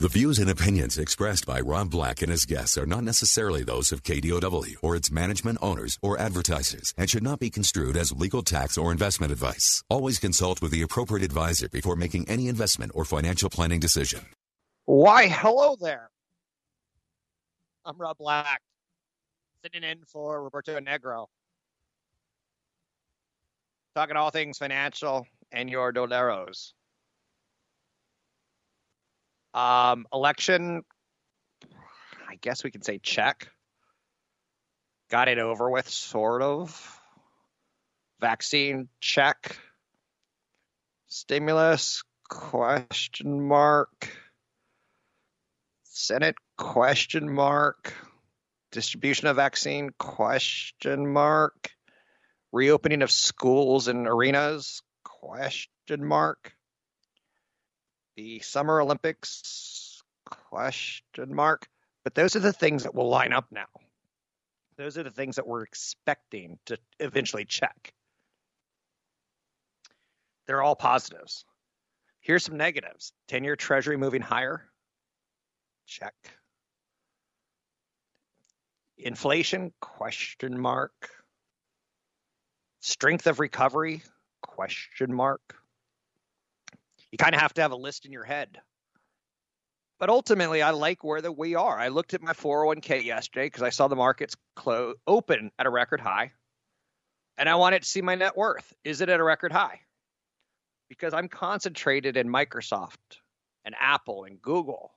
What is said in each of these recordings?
The views and opinions expressed by Rob Black and his guests are not necessarily those of KDOW or its management, owners, or advertisers, and should not be construed as legal, tax, or investment advice. Always consult with the appropriate advisor before making any investment or financial planning decision. Why, hello there. I'm Rob Black, sitting in for Roberto Negro. Talking all things financial and your doleros. Election, I guess we can say check. Got it over with, sort of. Vaccine, check. Stimulus, question mark. Senate, question mark. Distribution of vaccine, question mark. Reopening of schools and arenas, question mark. The Summer Olympics, question mark. But those are the things that will line up now. Those are the things that we're expecting to eventually check. They're all positives. Here's some negatives. 10-year Treasury moving higher. Check. Inflation, question mark. Strength of recovery, question mark. You kind of have to have a list in your head. But ultimately, I like where we are. I looked at my 401k yesterday because I saw the markets open at a record high. And I wanted to see my net worth. Is it at a record high? Because I'm concentrated in Microsoft and Apple and Google.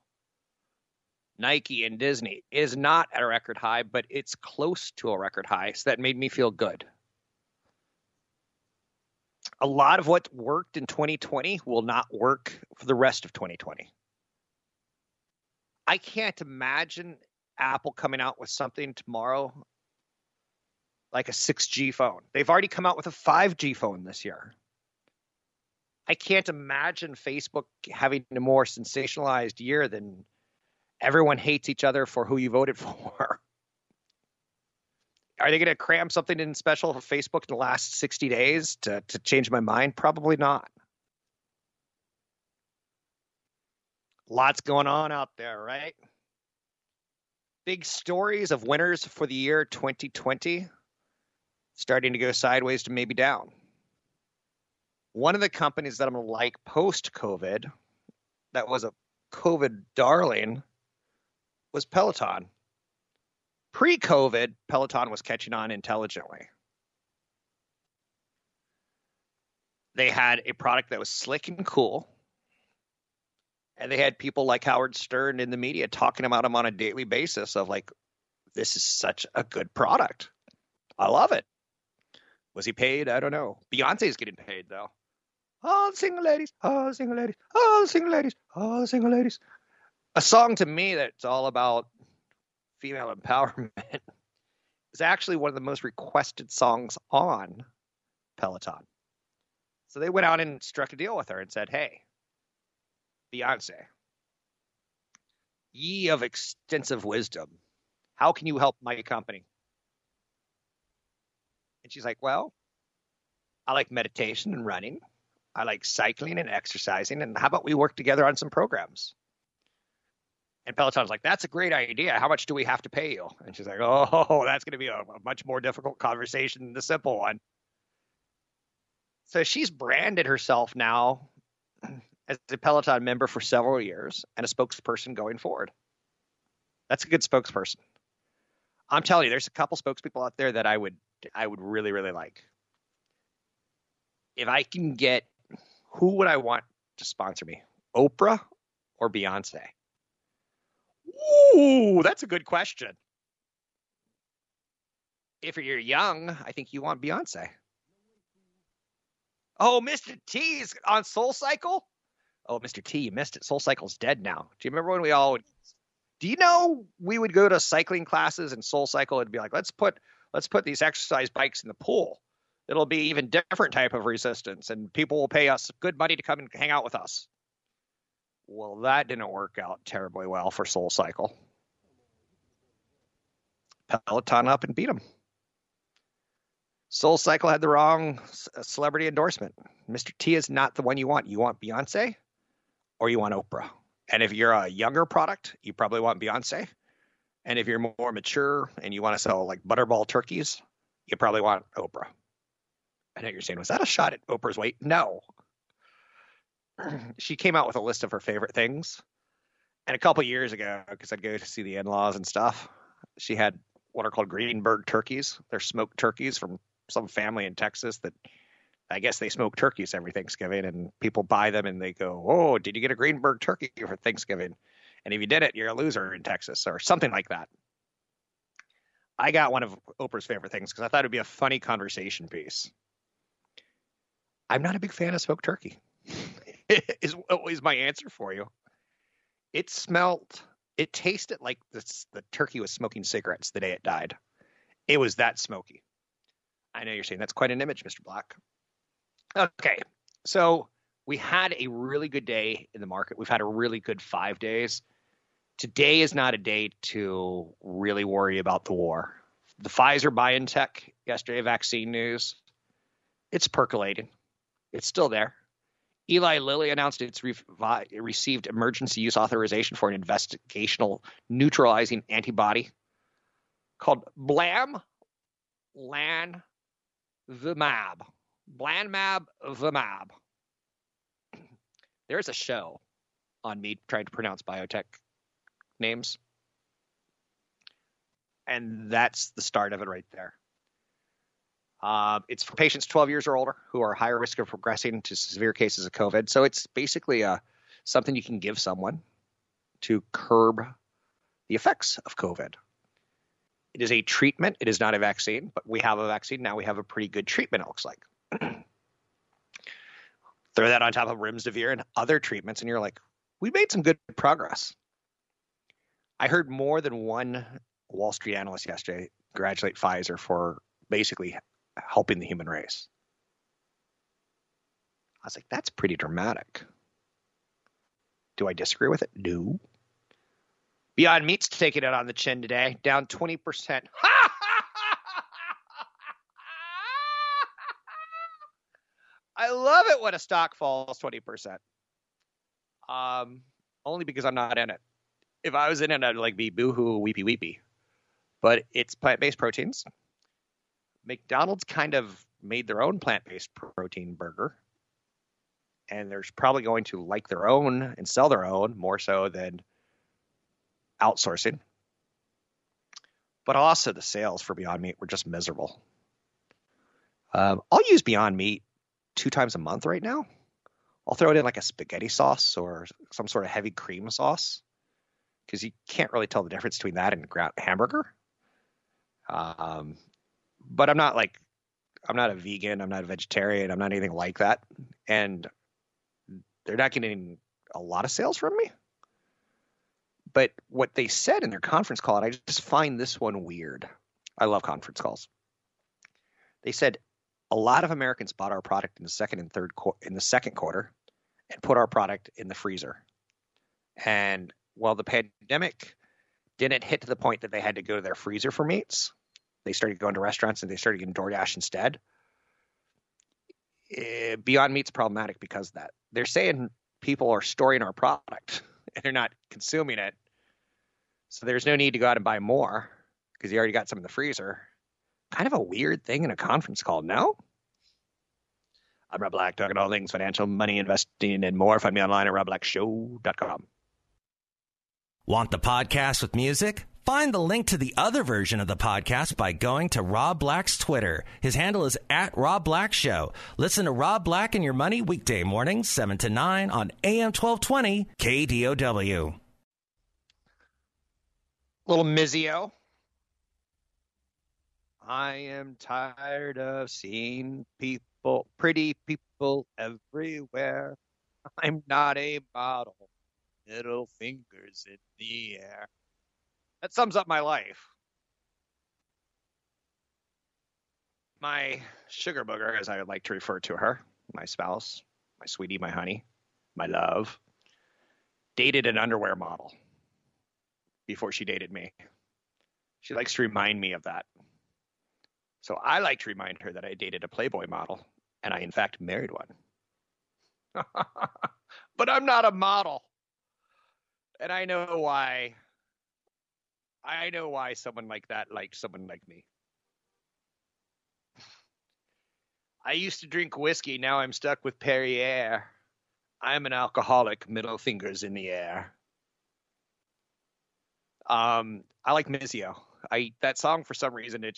Nike and Disney is not at a record high, but it's close to a record high. So that made me feel good. A lot of what worked in 2020 will not work for the rest of 2020. I can't imagine Apple coming out with something tomorrow like a 6G phone. They've already come out with a 5G phone this year. I can't imagine Facebook having a more sensationalized year than everyone hates each other for who you voted for. Are they going to cram something in special for Facebook in the last 60 days to change my mind? Probably not. Lots going on out there, right? Big stories of winners for the year 2020 starting to go sideways to maybe down. One of the companies that I'm going to like post-COVID that was a COVID darling was Peloton. Pre-COVID, Peloton was catching on intelligently. They had a product that was slick and cool. And they had people like Howard Stern in the media talking about him on a daily basis of like, this is such a good product. I love it. Was he paid? I don't know. Beyonce's getting paid, though. All single ladies, all single ladies, all single ladies, all single ladies. A song to me that's all about female empowerment is actually one of the most requested songs on Peloton. So they went out and struck a deal with her and said, hey, Beyonce, ye of extensive wisdom, how can you help my company? And she's like, well, I like meditation and running. I like cycling and exercising. And how about we work together on some programs? And Peloton's like, that's a great idea. How much do we have to pay you? And she's like, oh, that's going to be a much more difficult conversation than the simple one. So she's branded herself now as a Peloton member for several years and a spokesperson going forward. That's a good spokesperson. I'm telling you, there's a couple spokespeople out there that I would really, really like. If I can get, who would I want to sponsor me? Oprah or Beyonce? Ooh, that's a good question. If you're young, I think you want Beyonce. Oh, Mr. T is on SoulCycle? Oh, Mr. T, you missed it. SoulCycle's dead now. Do you remember when we all would – do you know we would go to cycling classes and SoulCycle would be like, let's put these exercise bikes in the pool. It'll be even different type of resistance, and people will pay us good money to come and hang out with us. Well, that didn't work out terribly well for SoulCycle. Peloton up and beat them. SoulCycle had the wrong celebrity endorsement. Mr. T is not the one you want. You want Beyonce or you want Oprah. And if you're a younger product, you probably want Beyonce. And if you're more mature and you want to sell like butterball turkeys, you probably want Oprah. I know you're saying, was that a shot at Oprah's weight? No. She came out with a list of her favorite things. And a couple years ago, because I'd go to see the in-laws and stuff, she had what are called Greenberg turkeys. They're smoked turkeys from some family in Texas that I guess they smoke turkeys every Thanksgiving, and people buy them and they go, oh, did you get a Greenberg turkey for Thanksgiving? And if you did it, you're a loser in Texas or something like that. I got one of Oprah's favorite things because I thought it'd be a funny conversation piece. I'm not a big fan of smoked turkey is always my answer for you. It smelled, it tasted like the turkey was smoking cigarettes the day it died. It was that smoky. I know you're saying that's quite an image, Mr. Black. Okay, so we had a really good day in the market. We've had a really good 5 days. Today is not a day to really worry about the war. The Pfizer-BioNTech yesterday vaccine news, it's percolating. It's still there. Eli Lilly announced it's received emergency use authorization for an investigational neutralizing antibody called Blamlanivimab. There's a show on me trying to pronounce biotech names. And that's the start of it right there. It's for patients 12 years or older who are higher risk of progressing to severe cases of COVID. So it's basically something you can give someone to curb the effects of COVID. It is a treatment. It is not a vaccine, but we have a vaccine. Now we have a pretty good treatment, it looks like. Throw that on top of remdesivir and other treatments, and you're like, we made some good progress. I heard more than one Wall Street analyst yesterday congratulate Pfizer for basically helping the human race. I was like, that's pretty dramatic. Do I disagree with it? No. Beyond Meat's taking it on the chin today, down 20%. I love it when a stock falls 20%. Only because I'm not in it. If I was in it, I'd like be boo-hoo, weepy-weepy. But it's plant-based proteins. McDonald's kind of made their own plant-based protein burger, and they're probably going to like their own and sell their own more so than outsourcing. But also the sales for Beyond Meat were just miserable. I'll use Beyond Meat 2 times a month right now. I'll throw it in like a spaghetti sauce or some sort of heavy cream sauce because you can't really tell the difference between that and hamburger. But I'm not a vegan. I'm not a vegetarian. I'm not anything like that. And they're not getting a lot of sales from me. But what they said in their conference call, and I just find this one weird. I love conference calls. They said a lot of Americans bought our product in the second quarter and put our product in the freezer. And while the pandemic didn't hit to the point that they had to go to their freezer for meats, they started going to restaurants and they started getting DoorDash instead. Beyond Meat's problematic because of that. They're saying people are storing our product and they're not consuming it. So there's no need to go out and buy more because you already got some in the freezer. Kind of a weird thing in a conference call, no? I'm Rob Black, talking all things financial, money, investing, and more. Find me online at robblackshow.com. Want the podcast with music? Find the link to the other version of the podcast by going to Rob Black's Twitter. His handle is @RobBlackShow. Listen to Rob Black and Your Money weekday mornings, 7 to 9 on AM 1220 KDOW. Little Mizio. I am tired of seeing people, pretty people everywhere. I'm not a bottle. Middle fingers in the air. That sums up my life. My sugar booger, as I would like to refer to her, my spouse, my sweetie, my honey, my love, dated an underwear model before she dated me. She likes to remind me of that. So I like to remind her that I dated a Playboy model, and I, in fact, married one. But I'm not a model. And I know why. I know why someone like that liked someone like me. I used to drink whiskey. Now I'm stuck with Perrier. I'm an alcoholic. Middle fingers in the air. I like Mizio. That song, for some reason, it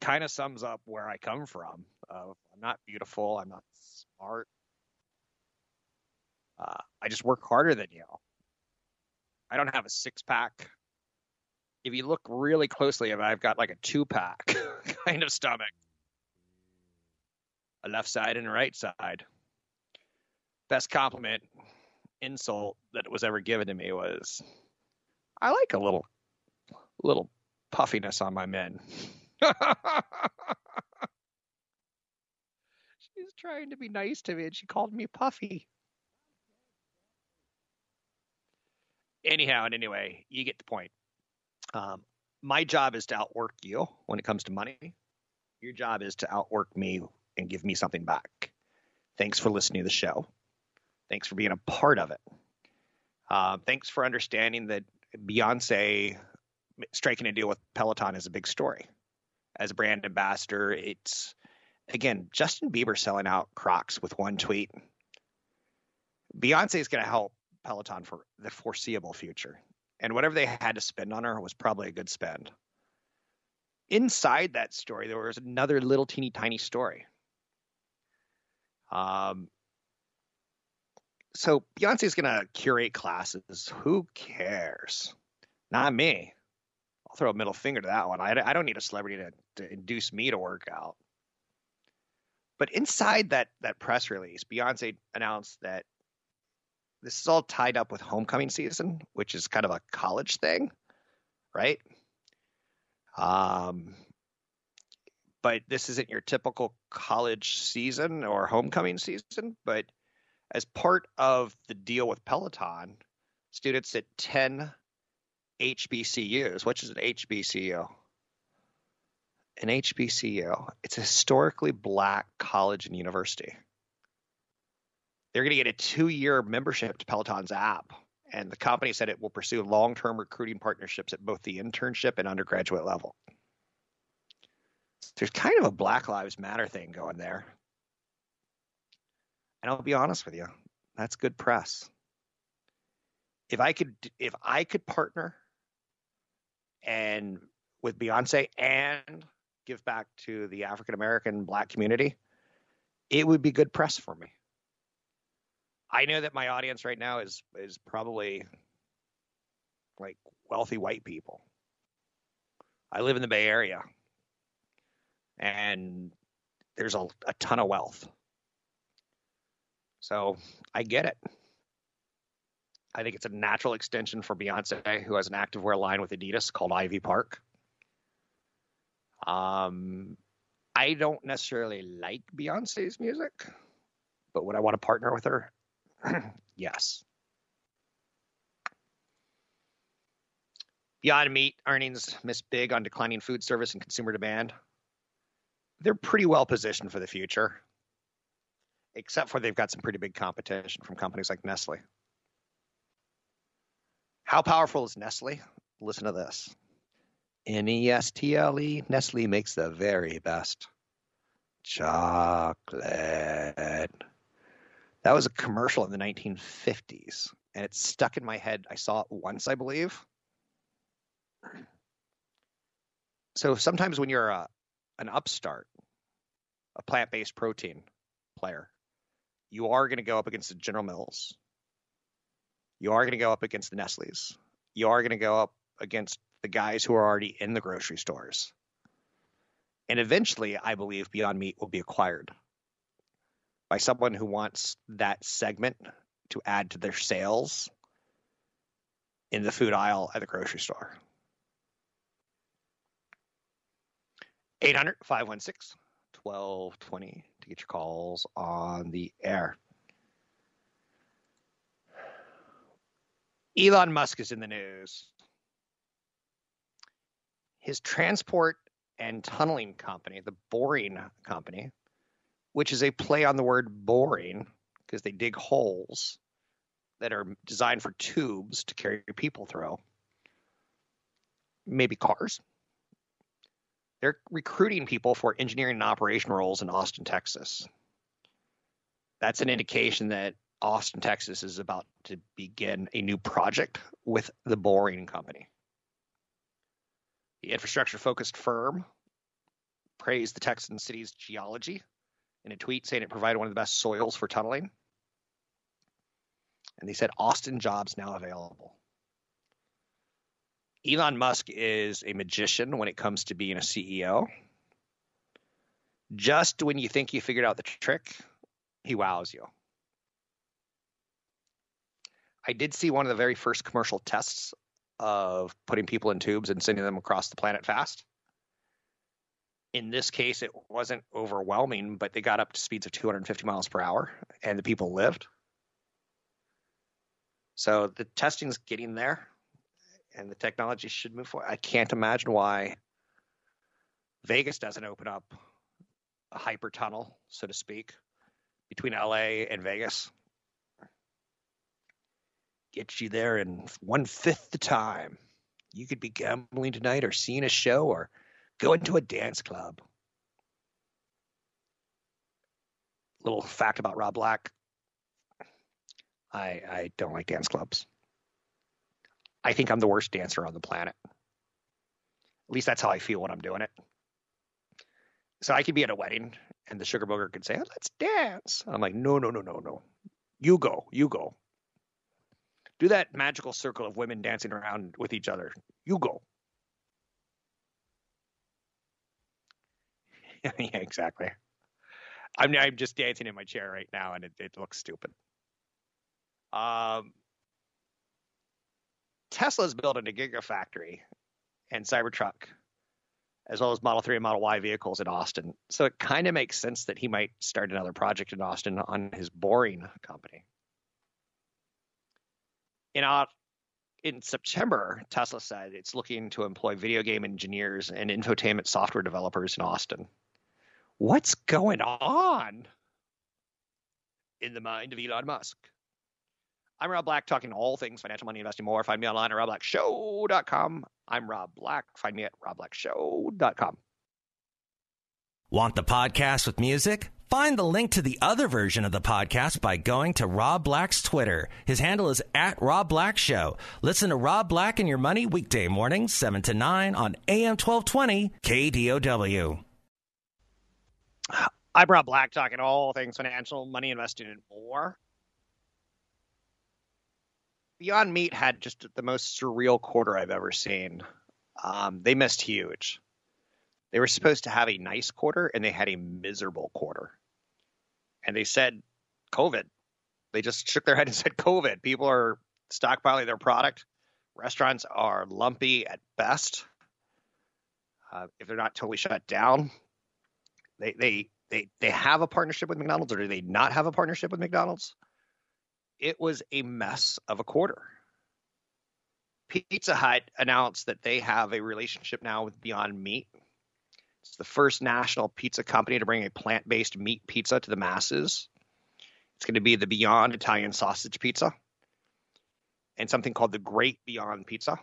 kind of sums up where I come from. I'm not beautiful. I'm not smart. I just work harder than you. I don't have a six-pack. If you look really closely, I've got like a two-pack kind of stomach. A left side and a right side. Best compliment, insult that was ever given to me was, I like a little puffiness on my men. She's trying to be nice to me, and she called me puffy. Anyhow and anyway, you get the point. My job is to outwork you when it comes to money. Your job is to outwork me and give me something back. Thanks for listening to the show. Thanks for being a part of it. Thanks for understanding that Beyonce striking a deal with Peloton is a big story. As a brand ambassador, it's, again, Justin Bieber selling out Crocs with one tweet. Beyonce is going to help Peloton for the foreseeable future. And whatever they had to spend on her was probably a good spend. Inside that story, there was another little teeny tiny story. So Beyonce's going to curate classes. Who cares? Not me. I'll throw a middle finger to that one. I don't need a celebrity to induce me to work out. But inside that press release, Beyonce announced that this is all tied up with homecoming season, which is kind of a college thing, right? But this isn't your typical college season or homecoming season. But as part of the deal with Peloton, students at 10 HBCUs, which is an HBCU? An HBCU, it's a historically black college and university. They're going to get a 2-year membership to Peloton's app, and the company said it will pursue long-term recruiting partnerships at both the internship and undergraduate level. There's kind of a Black Lives Matter thing going there. And I'll be honest with you, that's good press. If I could partner and with Beyonce and give back to the African American Black community, it would be good press for me. I know that my audience right now is probably like wealthy white people. I live in the Bay Area, and there's a ton of wealth. So I get it. I think it's a natural extension for Beyonce, who has an activewear line with Adidas called Ivy Park. I don't necessarily like Beyonce's music, but would I want to partner with her? Yes. Beyond Meat earnings miss big on declining food service and consumer demand. They're pretty well positioned for the future, except for they've got some pretty big competition from companies like Nestle. How powerful is Nestle? Listen to this. Nestle. Nestle makes the very best chocolate. That was a commercial in the 1950s, and it's stuck in my head. I saw it once, I believe. So sometimes when you're an upstart, a plant-based protein player, you are going to go up against the General Mills. You are going to go up against the Nestle's. You are going to go up against the guys who are already in the grocery stores. And eventually, I believe Beyond Meat will be acquired. by someone who wants that segment to add to their sales in the food aisle at the grocery store. 800-516-1220 to get your calls on the air. Elon Musk is in the news. His transport and tunneling company, the Boring Company, which is a play on the word boring because they dig holes that are designed for tubes to carry people through, maybe cars. They're recruiting people for engineering and operation roles in Austin, Texas. That's an indication that Austin, Texas is about to begin a new project with the Boring Company. The infrastructure-focused firm praised the Texan city's geology in a tweet saying it provided one of the best soils for tunneling. And they said Austin jobs now available. Elon Musk is a magician when it comes to being a CEO. Just when you think you figured out the trick, he wows you. I did see one of the very first commercial tests of putting people in tubes and sending them across the planet fast. In this case, it wasn't overwhelming, but they got up to speeds of 250 miles per hour and the people lived. So the testing's getting there. And the technology should move forward. I can't imagine why Vegas doesn't open up a hyper tunnel, so to speak, between LA and Vegas. Get you there in 1/5 the time. You could be gambling tonight or seeing a show or going to a dance club. Little fact about Rob Black. I don't like dance clubs. I think I'm the worst dancer on the planet. At least that's how I feel when I'm doing it. So I could be at a wedding and the sugar booger could say, oh, let's dance. I'm like, no. You go. Do that magical circle of women dancing around with each other. You go. Yeah, exactly. I'm just dancing in my chair right now and it looks stupid. Tesla's building a gigafactory and Cybertruck, as well as Model 3 and Model Y vehicles in Austin. So it kind of makes sense that he might start another project in Austin on his Boring Company. In September, Tesla said it's looking to employ video game engineers and infotainment software developers in Austin. What's going on in the mind of Elon Musk? I'm Rob Black, talking all things financial, money, investing, more. Find me online at robblackshow.com. I'm Rob Black. Find me at robblackshow.com. Want the podcast with music? Find the link to the other version of the podcast by going to Rob Black's Twitter. His handle is at Rob Black Show. Listen to Rob Black and Your Money weekday mornings, 7 to 9 on AM 1220 KDOW. I'm Rob Black, talking all things financial, money, investing, and more. Beyond Meat had just the most surreal quarter I've ever seen. They missed huge. They were supposed to have a nice quarter, and they had a miserable quarter. And they said COVID. They just shook their head and said COVID. People are stockpiling their product. Restaurants are lumpy at best. If they're not totally shut down, they have a partnership with McDonald's, or do they not have a partnership with McDonald's? It was a mess of a quarter. Pizza Hut announced that they have a relationship now with Beyond Meat. It's the first national pizza company to bring a plant-based meat pizza to the masses. It's going to be the Beyond Italian Sausage Pizza and something called the Great Beyond Pizza.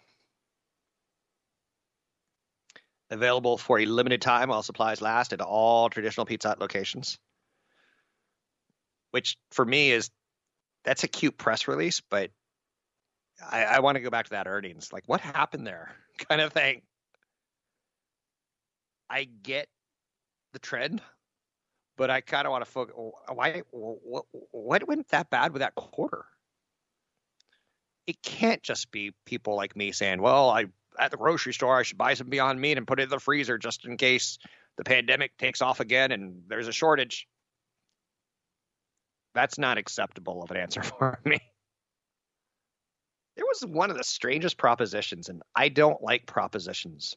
Available for a limited time while supplies last at all traditional Pizza Hut locations, which for me is that's a cute press release, but I want to go back to that earnings. Like, what happened there kind of thing. I get the trend, but I kind of want to focus. Why? What went that bad with that quarter? It can't just be people like me saying, well, at the grocery store, I should buy some Beyond Meat and put it in the freezer just in case the pandemic takes off again and there's a shortage. That's not acceptable of an answer for me. There was one of the strangest propositions, and I don't like propositions.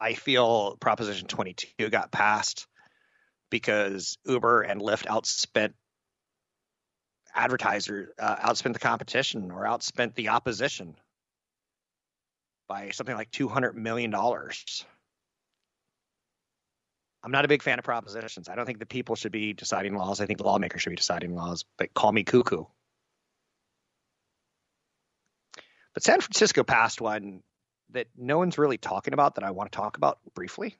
I feel Proposition 22 got passed because Uber and Lyft outspent advertisers, outspent the competition or outspent the opposition by something like $200 million. I'm not a big fan of propositions. I don't think the people should be deciding laws. I think the lawmakers should be deciding laws, but call me cuckoo. But San Francisco passed one that no one's really talking about that I want to talk about briefly.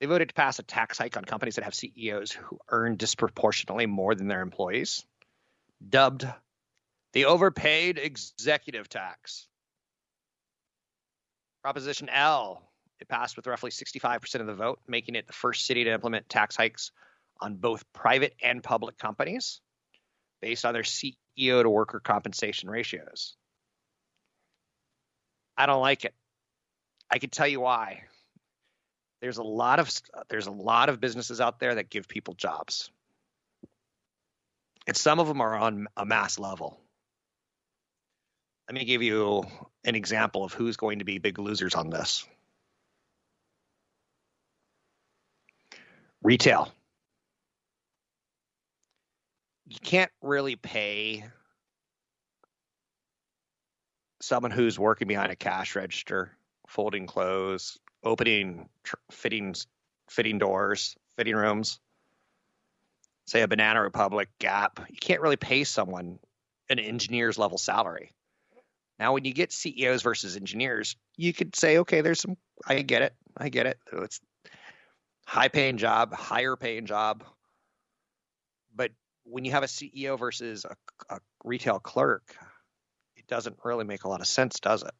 They voted to pass a tax hike on companies that have CEOs who earn disproportionately more than their employees, dubbed the overpaid executive tax. Proposition L, it passed with roughly 65% of the vote, making it the first city to implement tax hikes on both private and public companies based on their CEO to worker compensation ratios. I don't like it. I can tell you why. There's a lot of businesses out there that give people jobs. And some of them are on a mass level. Let me give you an example of who's going to be big losers on this. Retail. You can't really pay someone who's working behind a cash register, folding clothes, opening fitting doors, fitting rooms, say a Banana Republic, Gap. You can't really pay someone an engineer's level salary. Now, when you get CEOs versus engineers, you could say, okay, there's some, I get it. It's high paying job, higher paying job. But when you have a CEO versus a retail clerk, doesn't really make a lot of sense, does it?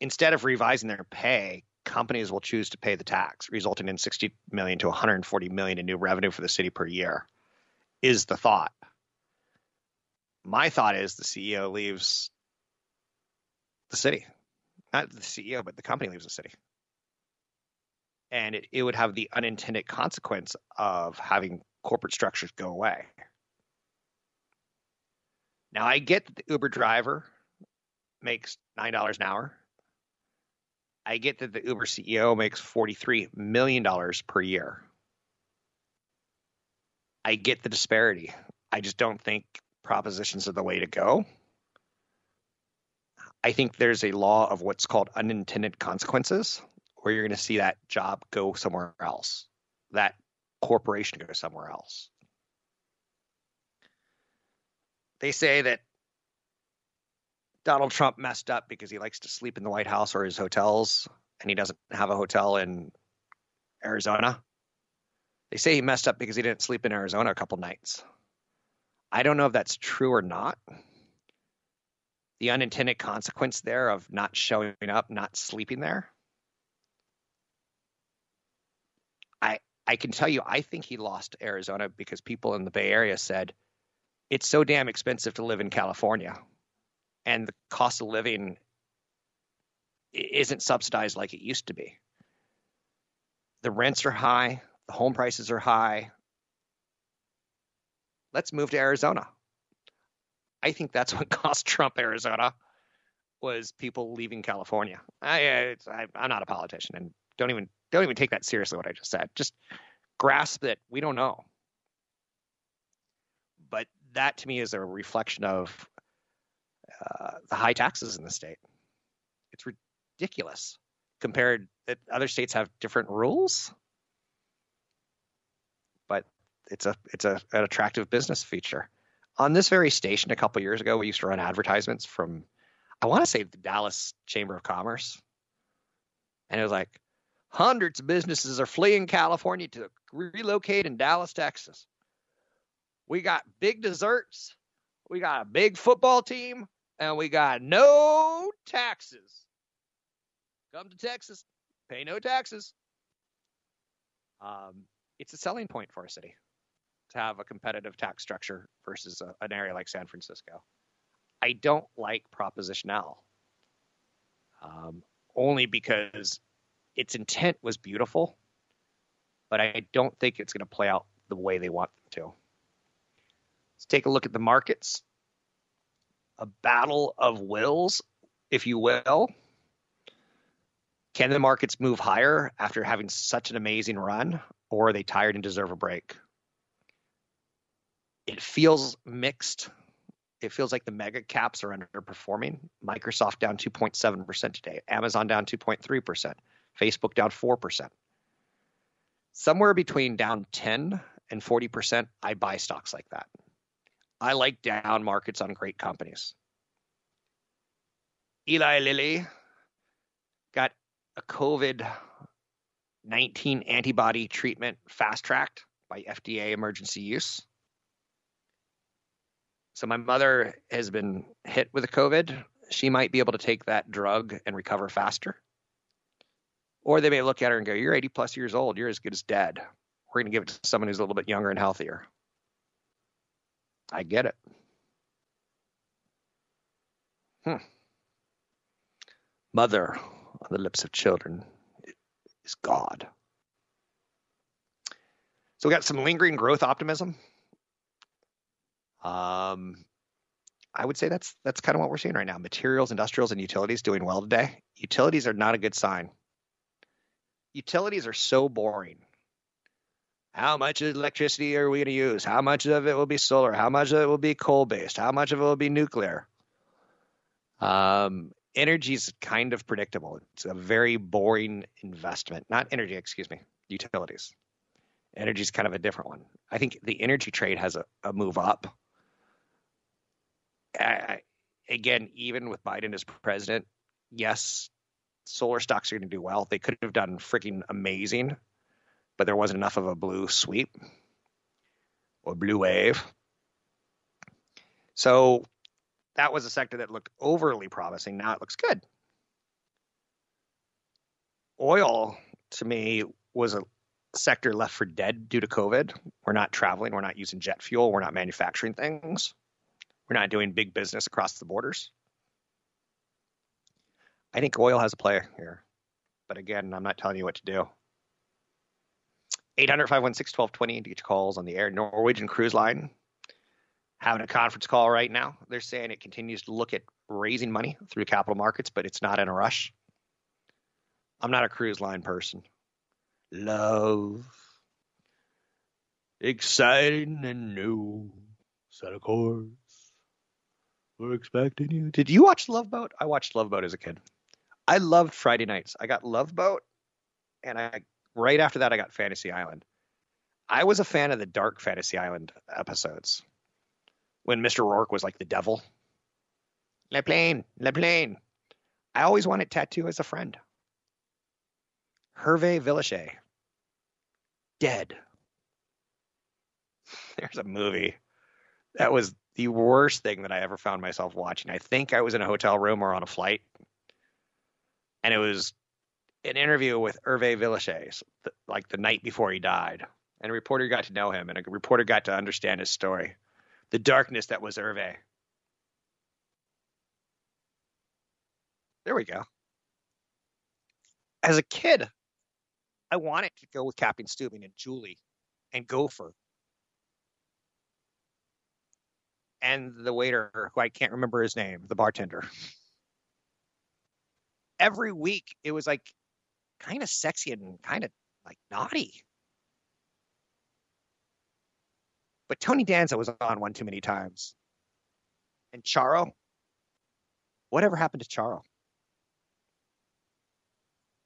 Instead of revising their pay, companies will choose to pay the tax, resulting in $60 million to $140 million in new revenue for the city per year, is the thought. My thought is the CEO leaves the city. Not the CEO, but the company leaves the city. And it would have the unintended consequence of having corporate structures go away. Now, I get that the Uber driver makes $9 an hour. I get that the Uber CEO makes $43 million per year. I get the disparity. I just don't think propositions are the way to go. I think there's a law of what's called unintended consequences, where you're going to see that job go somewhere else, that corporation go somewhere else. They say that Donald Trump messed up because he likes to sleep in the White House or his hotels, and he doesn't have a hotel in Arizona. They say he messed up because he didn't sleep in Arizona a couple nights. I don't know if that's true or not. The unintended consequence there of not showing up, not sleeping there. I can tell you, I think he lost Arizona because people in the Bay Area said, it's so damn expensive to live in California, and the cost of living isn't subsidized like it used to be. The rents are high. The home prices are high. Let's move to Arizona. I think that's what cost Trump Arizona, was people leaving California. I'm not a politician, and don't even take that seriously, what I just said. Just grasp that we don't know. But that to me is a reflection of the high taxes in the state. It's ridiculous compared that other states have different rules, but it's an attractive business feature. On this very station a couple of years ago, we used to run advertisements from, I want to say, the Dallas Chamber of Commerce. And it was like, hundreds of businesses are fleeing California to relocate in Dallas, Texas. We got big desserts, we got a big football team, and we got no taxes. Come to Texas, pay no taxes. It's a selling point for a city to have a competitive tax structure versus an area like San Francisco. I don't like Proposition L, only because its intent was beautiful, but I don't think it's going to play out the way they want them to. Let's take a look at the markets. A battle of wills, if you will. Can the markets move higher after having such an amazing run, or are they tired and deserve a break? It feels mixed. It feels like the mega caps are underperforming. Microsoft down 2.7% today. Amazon down 2.3%. Facebook down 4%. Somewhere between down 10 and 40%, I buy stocks like that. I like down markets on great companies. Eli Lilly got a COVID-19 antibody treatment fast-tracked by FDA emergency use. So my mother has been hit with a COVID. She might be able to take that drug and recover faster. Or they may look at her and go, you're 80 plus years old. You're as good as dead. We're going to give it to someone who's a little bit younger and healthier. I get it. Mother on the lips of children is God. So we got some lingering growth optimism. I would say that's kind of what we're seeing right now. Materials, industrials, and utilities doing well today. Utilities are not a good sign. Utilities are so boring. How much electricity are we going to use? How much of it will be solar? How much of it will be coal-based? How much of it will be nuclear? Energy is kind of predictable. It's a very boring investment. Not energy, excuse me, utilities. Energy is kind of a different one. I think the energy trade has a move up. Again, even with Biden as president, yes, solar stocks are going to do well. They could have done freaking amazing, but there wasn't enough of a blue sweep or blue wave. So that was a sector that looked overly promising. Now it looks good. Oil, to me, was a sector left for dead due to COVID. We're not traveling. We're not using jet fuel. We're not manufacturing things. We're not doing big business across the borders. I think oil has a play here. But again, I'm not telling you what to do. 800-516-1220 to get your calls on the air. Norwegian Cruise Line having a conference call right now. They're saying it continues to look at raising money through capital markets, but it's not in a rush. I'm not a cruise line person. Love, exciting and new, set of course, we're expecting you. Did you watch Love Boat? I watched Love Boat as a kid. I loved Friday nights. I got Love Boat, and right after that, I got Fantasy Island. I was a fan of the dark Fantasy Island episodes when Mr. Rourke was like the devil. La plane, la plane. I always wanted Tattoo as a friend. Hervé Villechaize. Dead. There's a movie that was the worst thing that I ever found myself watching. I think I was in a hotel room or on a flight, and it was an interview with Hervé Villechaize, like the night before he died. And a reporter got to know him, and a reporter got to understand his story. The darkness that was Hervé. There we go. As a kid, I wanted to go with Captain Steubing and Julie and Gopher. And the waiter, who I can't remember his name, the bartender. Every week, it was like kind of sexy and kind of like naughty. But Tony Danza was on one too many times. And Charo, whatever happened to Charo?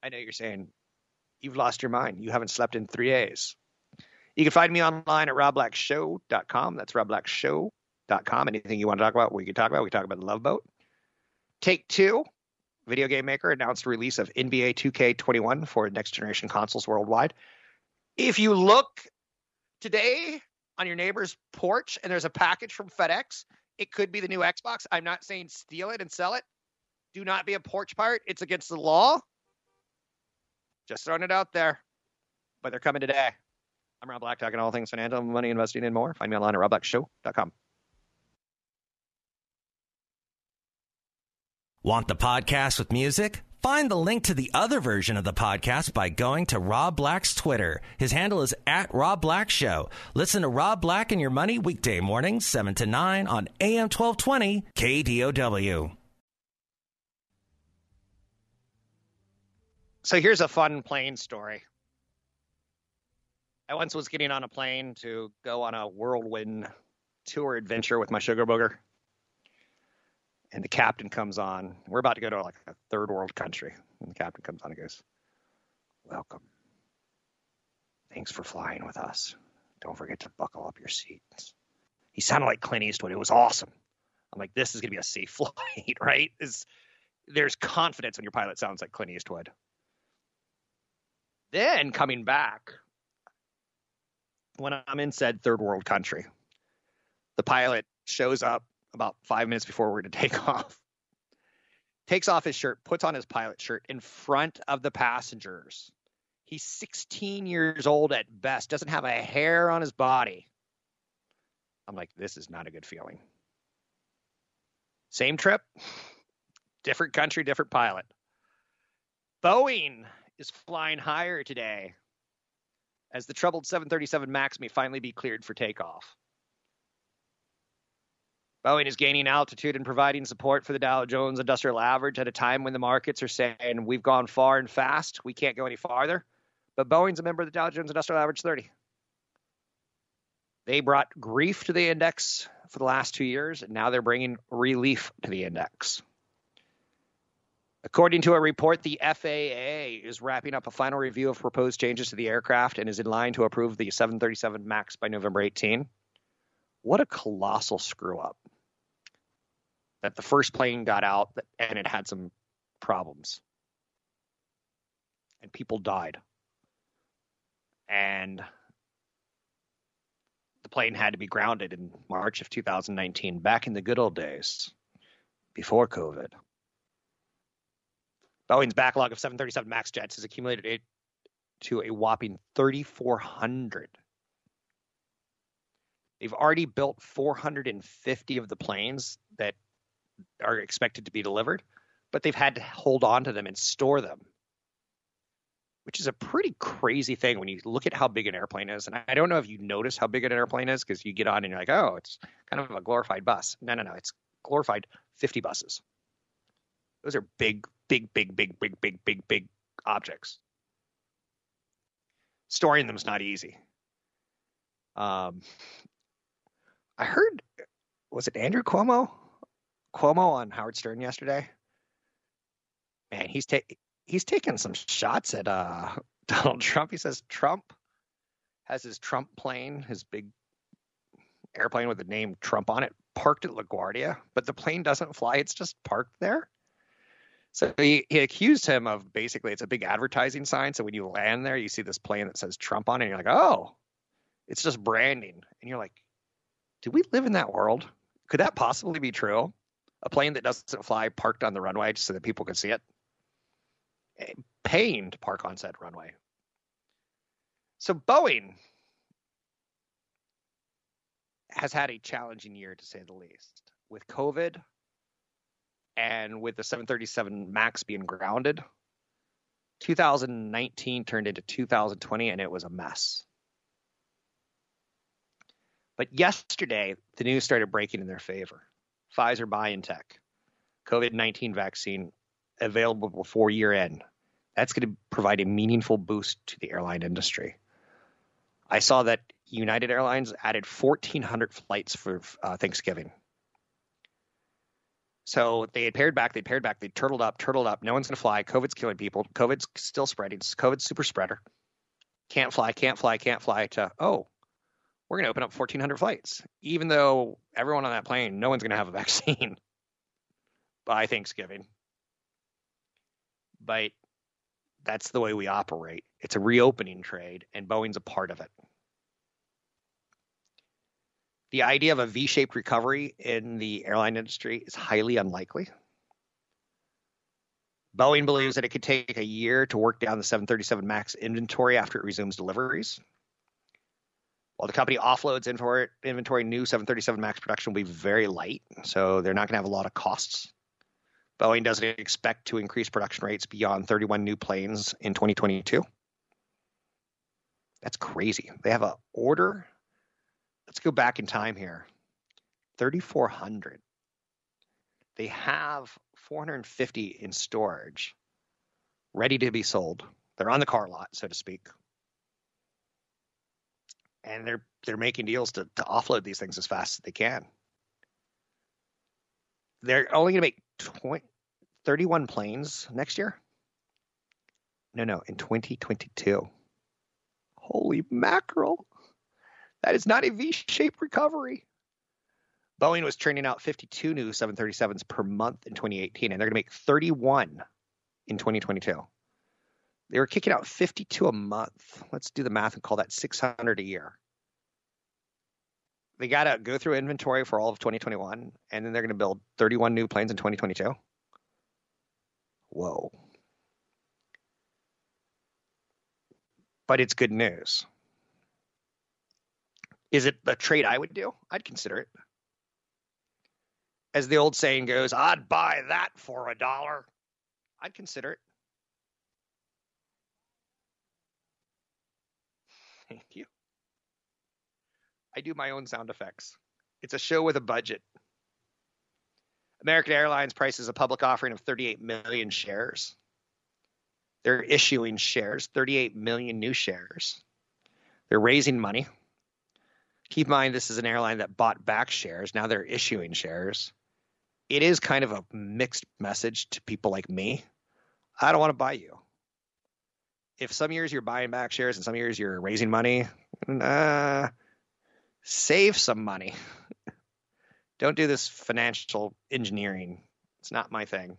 I know you're saying, you've lost your mind. You haven't slept in 3 days. You can find me online at robblackshow.com. That's robblackshow.com. Anything you want to talk about, we can talk about. We can talk about the Love Boat. Take Two, video game maker, announced the release of NBA 2K21 for next-generation consoles worldwide. If you look today on your neighbor's porch and there's a package from FedEx, it could be the new Xbox. I'm not saying steal it and sell it. Do not be a porch pirate. It's against the law. Just throwing it out there, but they're coming today. I'm Rob Black, talking all things financial, money, investing, and more. Find me online at robblackshow.com. Want the podcast with music? find the link to the other version of the podcast by going to Rob Black's Twitter. His handle is @RobBlackShow. Listen to Rob Black and Your Money weekday mornings, 7 to 9 on AM 1220 KDOW. So here's a fun plane story. I once was getting on a plane to go on a whirlwind tour adventure with my sugar booger. And the captain comes on. We're about to go to like a third world country. And the captain comes on and goes, "Welcome. Thanks for flying with us. Don't forget to buckle up your seats." He sounded like Clint Eastwood. It was awesome. I'm like, this is going to be a safe flight, right? There's confidence when your pilot sounds like Clint Eastwood. Then coming back, when I'm in said third world country, the pilot shows up about 5 minutes before we're to take off, takes off his shirt, puts on his pilot shirt in front of the passengers. He's 16 years old at best, doesn't have a hair on his body. I'm like, this is not a good feeling. Same trip, different country, different pilot. Boeing is flying higher today as the troubled 737 MAX may finally be cleared for takeoff. Boeing is gaining altitude and providing support for the Dow Jones Industrial Average at a time when the markets are saying we've gone far and fast, we can't go any farther. But Boeing's a member of the Dow Jones Industrial Average 30. They brought grief to the index for the last 2 years, and now they're bringing relief to the index. According to a report, the FAA is wrapping up a final review of proposed changes to the aircraft and is in line to approve the 737 MAX by November 18. What a colossal screw-up that the first plane got out and it had some problems. And people died. And the plane had to be grounded in March of 2019, back in the good old days, before COVID. Boeing's backlog of 737 MAX jets has accumulated to a whopping 3,400. They've already built 450 of the planes that are expected to be delivered, but they've had to hold on to them and store them, which is a pretty crazy thing when you look at how big an airplane is. And I don't know if you notice how big an airplane is because you get on and you're like, oh, it's kind of a glorified bus. No, it's glorified 50 buses. Those are big objects. Storing them is not easy. I heard, was it Andrew Cuomo on Howard Stern yesterday? Man, he's taking some shots at Donald Trump. He says Trump has his Trump plane, his big airplane with the name Trump on it, parked at LaGuardia, but the plane doesn't fly. It's just parked there. So he accused him of basically it's a big advertising sign. So when you land there, you see this plane that says Trump on it. And you're like, oh, it's just branding. And you're like, do we live in that world? Could that possibly be true? A plane that doesn't fly parked on the runway just so that people could see it. Paying to park on said runway. So Boeing has had a challenging year, to say the least, with COVID. And with the 737 MAX being grounded, 2019 turned into 2020, and it was a mess. But yesterday, the news started breaking in their favor. Pfizer-BioNTech, COVID-19 vaccine available before year end. That's going to provide a meaningful boost to the airline industry. I saw that United Airlines added 1,400 flights for Thanksgiving. So they had pared back, they turtled up. No one's going to fly. COVID's killing people. COVID's still spreading. COVID's super spreader. Can't fly to, oh, we're going to open up 1,400 flights. Even though everyone on that plane, no one's going to have a vaccine by Thanksgiving. But that's the way we operate. It's a reopening trade, and Boeing's a part of it. The idea of a V-shaped recovery in the airline industry is highly unlikely. Boeing believes that it could take a year to work down the 737 MAX inventory after it resumes deliveries. While the company offloads inventory, new 737 MAX production will be very light, so they're not going to have a lot of costs. Boeing doesn't expect to increase production rates beyond 31 new planes in 2022. That's crazy. They have an order. Let's go back in time here. 3,400. They have 450 in storage, ready to be sold. They're on the car lot, so to speak. And they're making deals to offload these things as fast as they can. They're only going to make 31 planes next year? No, in 2022. Holy mackerel. That is not a V-shaped recovery. Boeing was turning out 52 new 737s per month in 2018, and they're going to make 31 in 2022. They were kicking out 52 a month. Let's do the math and call that 600 a year. They got to go through inventory for all of 2021, and then they're going to build 31 new planes in 2022. Whoa. But it's good news. Is it a trade I would do? I'd consider it. As the old saying goes, I'd buy that for $1. I'd consider it. Thank you. I do my own sound effects. It's a show with a budget. American Airlines prices a public offering of 38 million shares. They're issuing shares, 38 million new shares. They're raising money. Keep in mind, this is an airline that bought back shares. Now they're issuing shares. It is kind of a mixed message to people like me. I don't want to buy you. If some years you're buying back shares and some years you're raising money, save some money. Don't do this financial engineering. It's not my thing.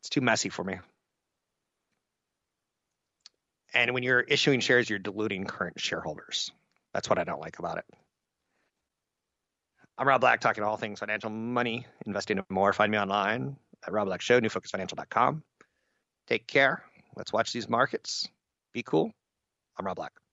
It's too messy for me. And when you're issuing shares, you're diluting current shareholders. That's what I don't like about it. I'm Rob Black, talking all things financial, money, investing, and more. Find me online at Rob Black Show, newfocusfinancial.com. Take care. Let's watch these markets. Be cool. I'm Rob Black.